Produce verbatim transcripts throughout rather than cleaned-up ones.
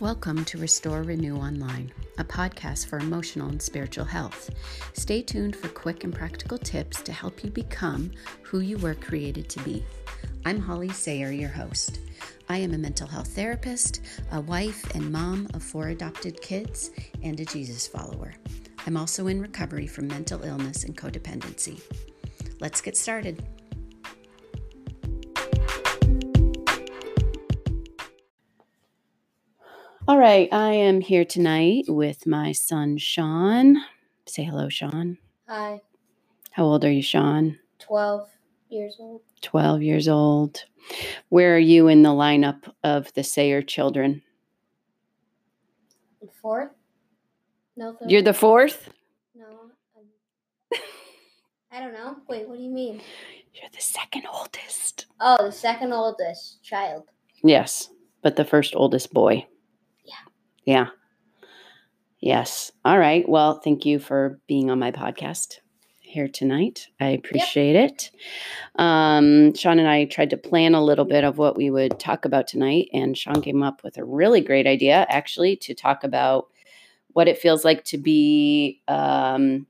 Welcome to Restore Renew Online, a podcast for emotional and spiritual health. Stay tuned for quick and practical tips to help you become who you were created to be. I'm Holly Sayre, your host. I am a mental health therapist, a wife and mom of four adopted kids, and a Jesus follower. I'm also in recovery from mental illness and codependency. Let's get started. All right, I am here tonight with my son, Sean. Say hello, Sean. Hi. How old are you, Sean? twelve years old. twelve years old. Where are you in the lineup of the Sayre children? Fourth? No. Third. You're the fourth? No. I'm... I don't know. Wait, what do you mean? You're the second oldest. Oh, the second oldest child. Yes, but the first oldest boy. Yeah. Yes. All right. Well, thank you for being on my podcast here tonight. I appreciate yep. it. Um, Sean and I tried to plan a little bit of what we would talk about tonight, and Sean came up with a really great idea, actually, to talk about what it feels like to be um,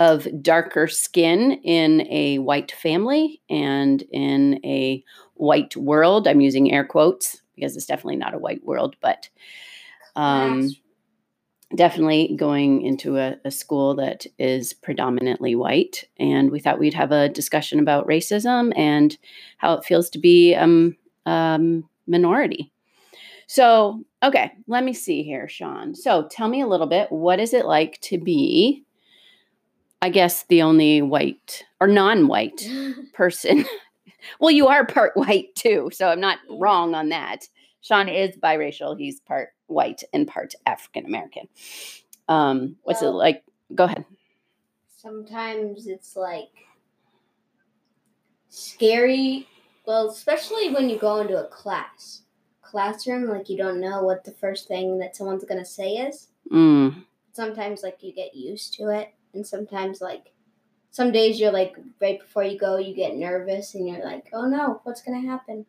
of darker skin in a white family and in a white world. I'm using air quotes because it's definitely not a white world, but Um, definitely going into a, a school that is predominantly white. And we thought we'd have a discussion about racism and how it feels to be a um, um, minority. So, okay, let me see here, Sean. So tell me a little bit, what is it like to be, I guess, the only white or non-white person? Well, you are part white too, so I'm not wrong on that. Sean is biracial. He's part white and part African-American. Um, what's well, it like? Go ahead. Sometimes it's like scary. Well, especially when you go into a class. Classroom, like you don't know what the first thing that someone's going to say is. Mm. Sometimes like you get used to it. And sometimes like some days you're like right before you go, you get nervous and you're like, oh no, what's going to happen?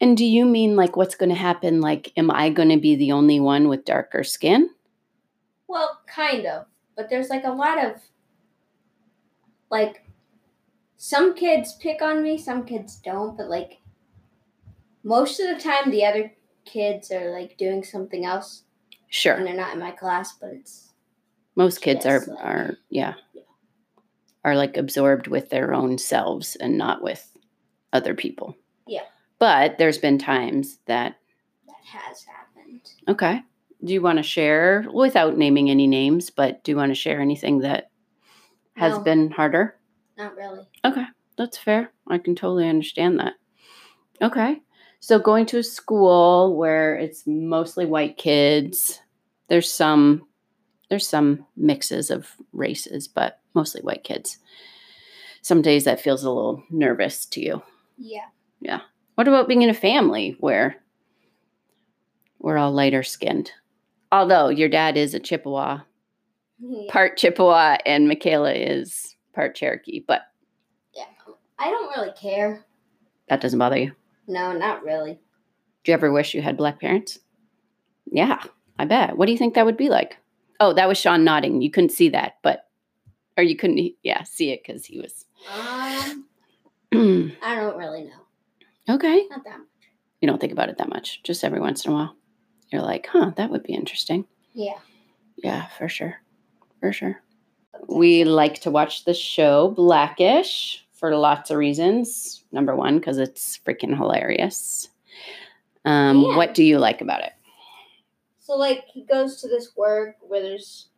And do you mean like what's going to happen? Like, am I going to be the only one with darker skin? Well, kind of. But there's like a lot of, like, some kids pick on me, some kids don't. But like, most of the time the other kids are like doing something else. Sure. And they're not in my class, but it's. Most kids are, like, are yeah, yeah, are like absorbed with their own selves and not with other people. Yeah. But there's been times that... That has happened. Okay. Do you want to share, without naming any names, but do you want to share anything that has no, been harder? Not really. Okay. That's fair. I can totally understand that. Okay. So going to a school where it's mostly white kids, there's some, there's some mixes of races, but mostly white kids. Some days that feels a little nervous to you. Yeah. Yeah. What about being in a family where we're all lighter skinned? Although your dad is a Chippewa, yeah. part Chippewa, and Michaela is part Cherokee, but. Yeah, I don't really care. That doesn't bother you? No, not really. Do you ever wish you had black parents? Yeah, I bet. What do you think that would be like? Oh, that was Sean nodding. You couldn't see that, but, or you couldn't, yeah, see it because he was. Um, I don't really know. Okay. Not that much. You don't think about it that much. Just every once in a while. You're like, huh, that would be interesting. Yeah. Yeah, for sure. For sure. We like to watch the show Black-ish for lots of reasons. Number one, because it's freaking hilarious. Um, yeah. What do you like about it? So, like, he goes to this work where there's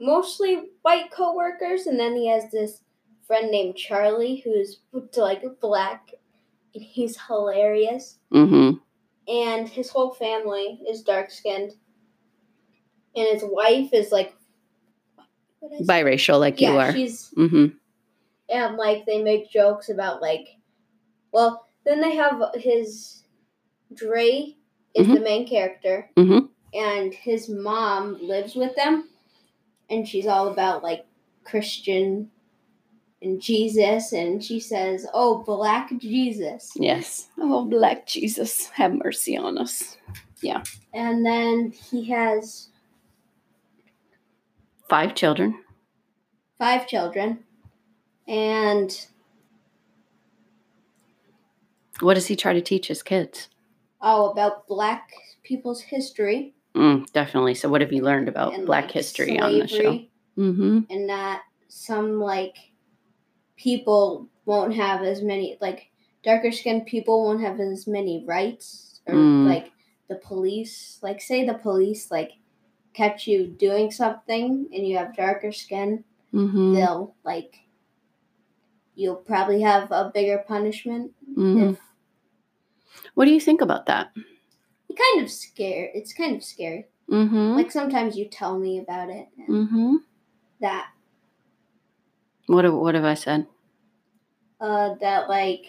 mostly white coworkers, and then he has this friend named Charlie who's, like, black. He's hilarious. Mm-hmm. And his whole family is dark-skinned. And his wife is, like... What is biracial, she? Like yeah, you are. Yeah, she's... Mm-hmm. And, like, they make jokes about, like... Well, then they have his... Dre is mm-hmm. the main character. Mm-hmm. And his mom lives with them. And she's all about, like, Christian... and Jesus, and she says, "Oh, Black Jesus." Yes. Oh, Black Jesus, have mercy on us. Yeah. And then he has... Five children. Five children. And... What does he try to teach his kids? Oh, about Black people's history. Mm, definitely. So what have you learned about and, Black like, history slavery, on the show? Mm-hmm. And that some, like, people won't have as many, like, darker-skinned people won't have as many rights. Or, mm. like, the police, like, say the police, like, catch you doing something and you have darker skin, mm-hmm. they'll, like, you'll probably have a bigger punishment. Mm-hmm. If, what do you think about that? It kind of scare. It's kind of scary. Mm-hmm. Like, sometimes you tell me about it. Mm-hmm. That. What have, what have I said? Uh, that, like...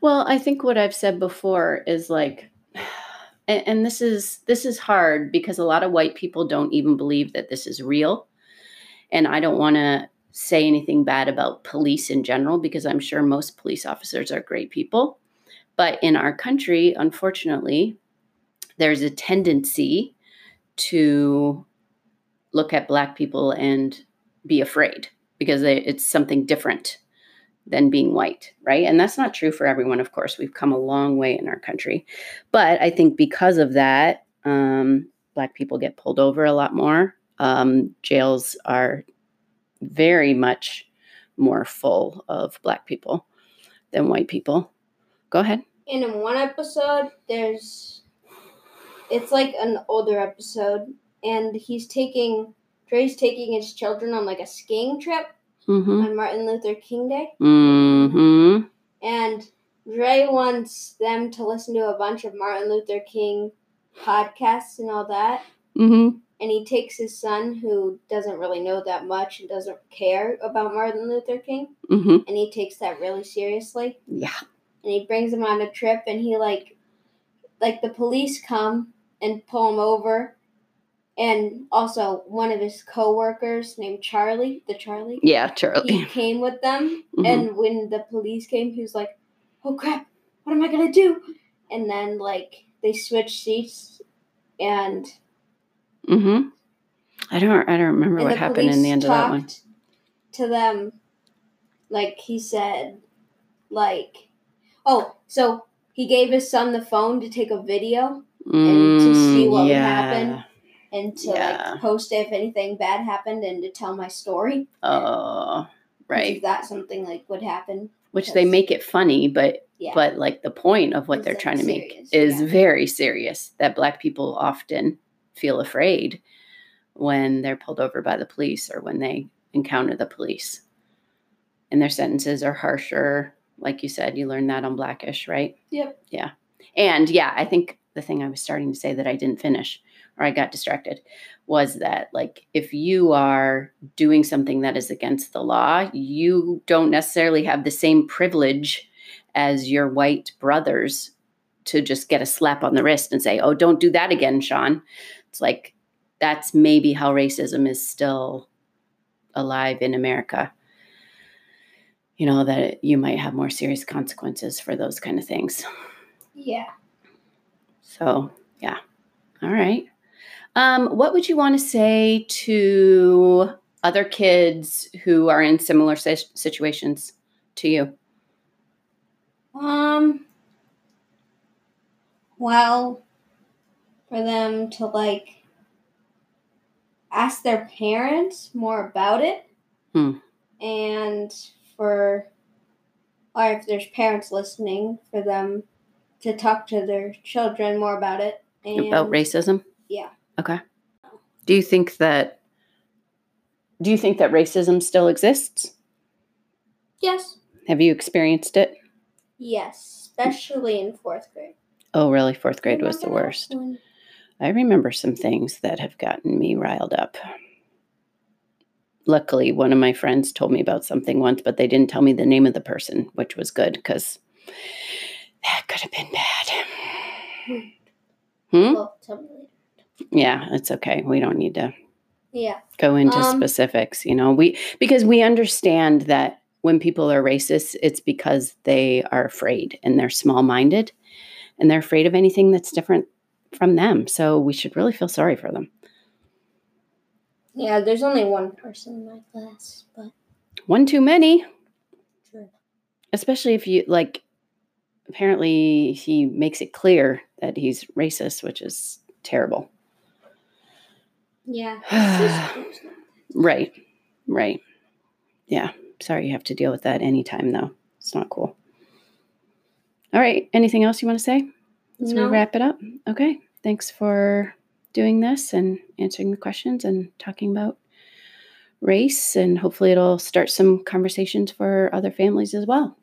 Well, I think what I've said before is, like... And, and this is this is hard because a lot of white people don't even believe that this is real. And I don't want to say anything bad about police in general because I'm sure most police officers are great people. But in our country, unfortunately, there's a tendency to look at Black people and be afraid because they, it's something different than being white, right? And that's not true for everyone, of course. We've come a long way in our country. But I think because of that, um, Black people get pulled over a lot more. Um, jails are very much more full of Black people than white people. Go ahead. And in one episode, there's, it's like an older episode, and he's taking, Dre's taking his children on like a skiing trip mm-hmm. on Martin Luther King Day. Mm-hmm. And Dre wants them to listen to a bunch of Martin Luther King podcasts and all that. Mm-hmm. And he takes his son, who doesn't really know that much and doesn't care about Martin Luther King, mm-hmm. and he takes that really seriously. Yeah. And he brings him on a trip, and he, like, like the police come and pull him over. And also one of his coworkers named Charlie, the Charlie. Yeah, Charlie. He came with them, mm-hmm. and when the police came, he was like, oh, crap, what am I going to do? And then, like, they switched seats, and... Mm-hmm. I don't I don't remember what happened in the end of that one. To them, like he said, like, oh, so he gave his son the phone to take a video and to see what would happen and to like post if anything bad happened and to tell my story. Oh, right. That something like would happen. Which they make it funny, but but like the point of what they're trying to make is very serious. That Black people often feel afraid when they're pulled over by the police or when they encounter the police. And their sentences are harsher. Like you said, you learned that on Black-ish, right? Yep. Yeah. And yeah, I think the thing I was starting to say that I didn't finish or I got distracted was that, like, if you are doing something that is against the law, you don't necessarily have the same privilege as your white brothers to just get a slap on the wrist and say, oh, don't do that again, Sean. It's like, that's maybe how racism is still alive in America. You know, that you might have more serious consequences for those kind of things. Yeah. So, yeah. All right. Um, what would you want to say to other kids who are in similar situations to you? Um... Well, for them to, like, ask their parents more about it. Hmm. And for, or if there's parents listening, for them to talk to their children more about it. And, about racism? Yeah. Okay. Do you think that, do you think that racism still exists? Yes. Have you experienced it? Yes, especially in fourth grade. Oh, really? Fourth grade was the worst. I remember some things that have gotten me riled up. Luckily, one of my friends told me about something once, but they didn't tell me the name of the person, which was good because that could have been bad. Hmm? Yeah, it's okay. We don't need to yeah. go into um, specifics, you know, we, because we understand that when people are racist, it's because they are afraid and they're small-minded and they're afraid of anything that's different from them. So we should really feel sorry for them. Yeah, there's only one person in my class, but one too many. True. Especially if you like, apparently he makes it clear that he's racist, which is terrible. Yeah. Right. Right. Yeah. Sorry you have to deal with that anytime, though. It's not cool. All right. Anything else you want to say? Let's no. wrap it up. Okay. Thanks for doing this and answering the questions and talking about race. And hopefully it'll start some conversations for other families as well.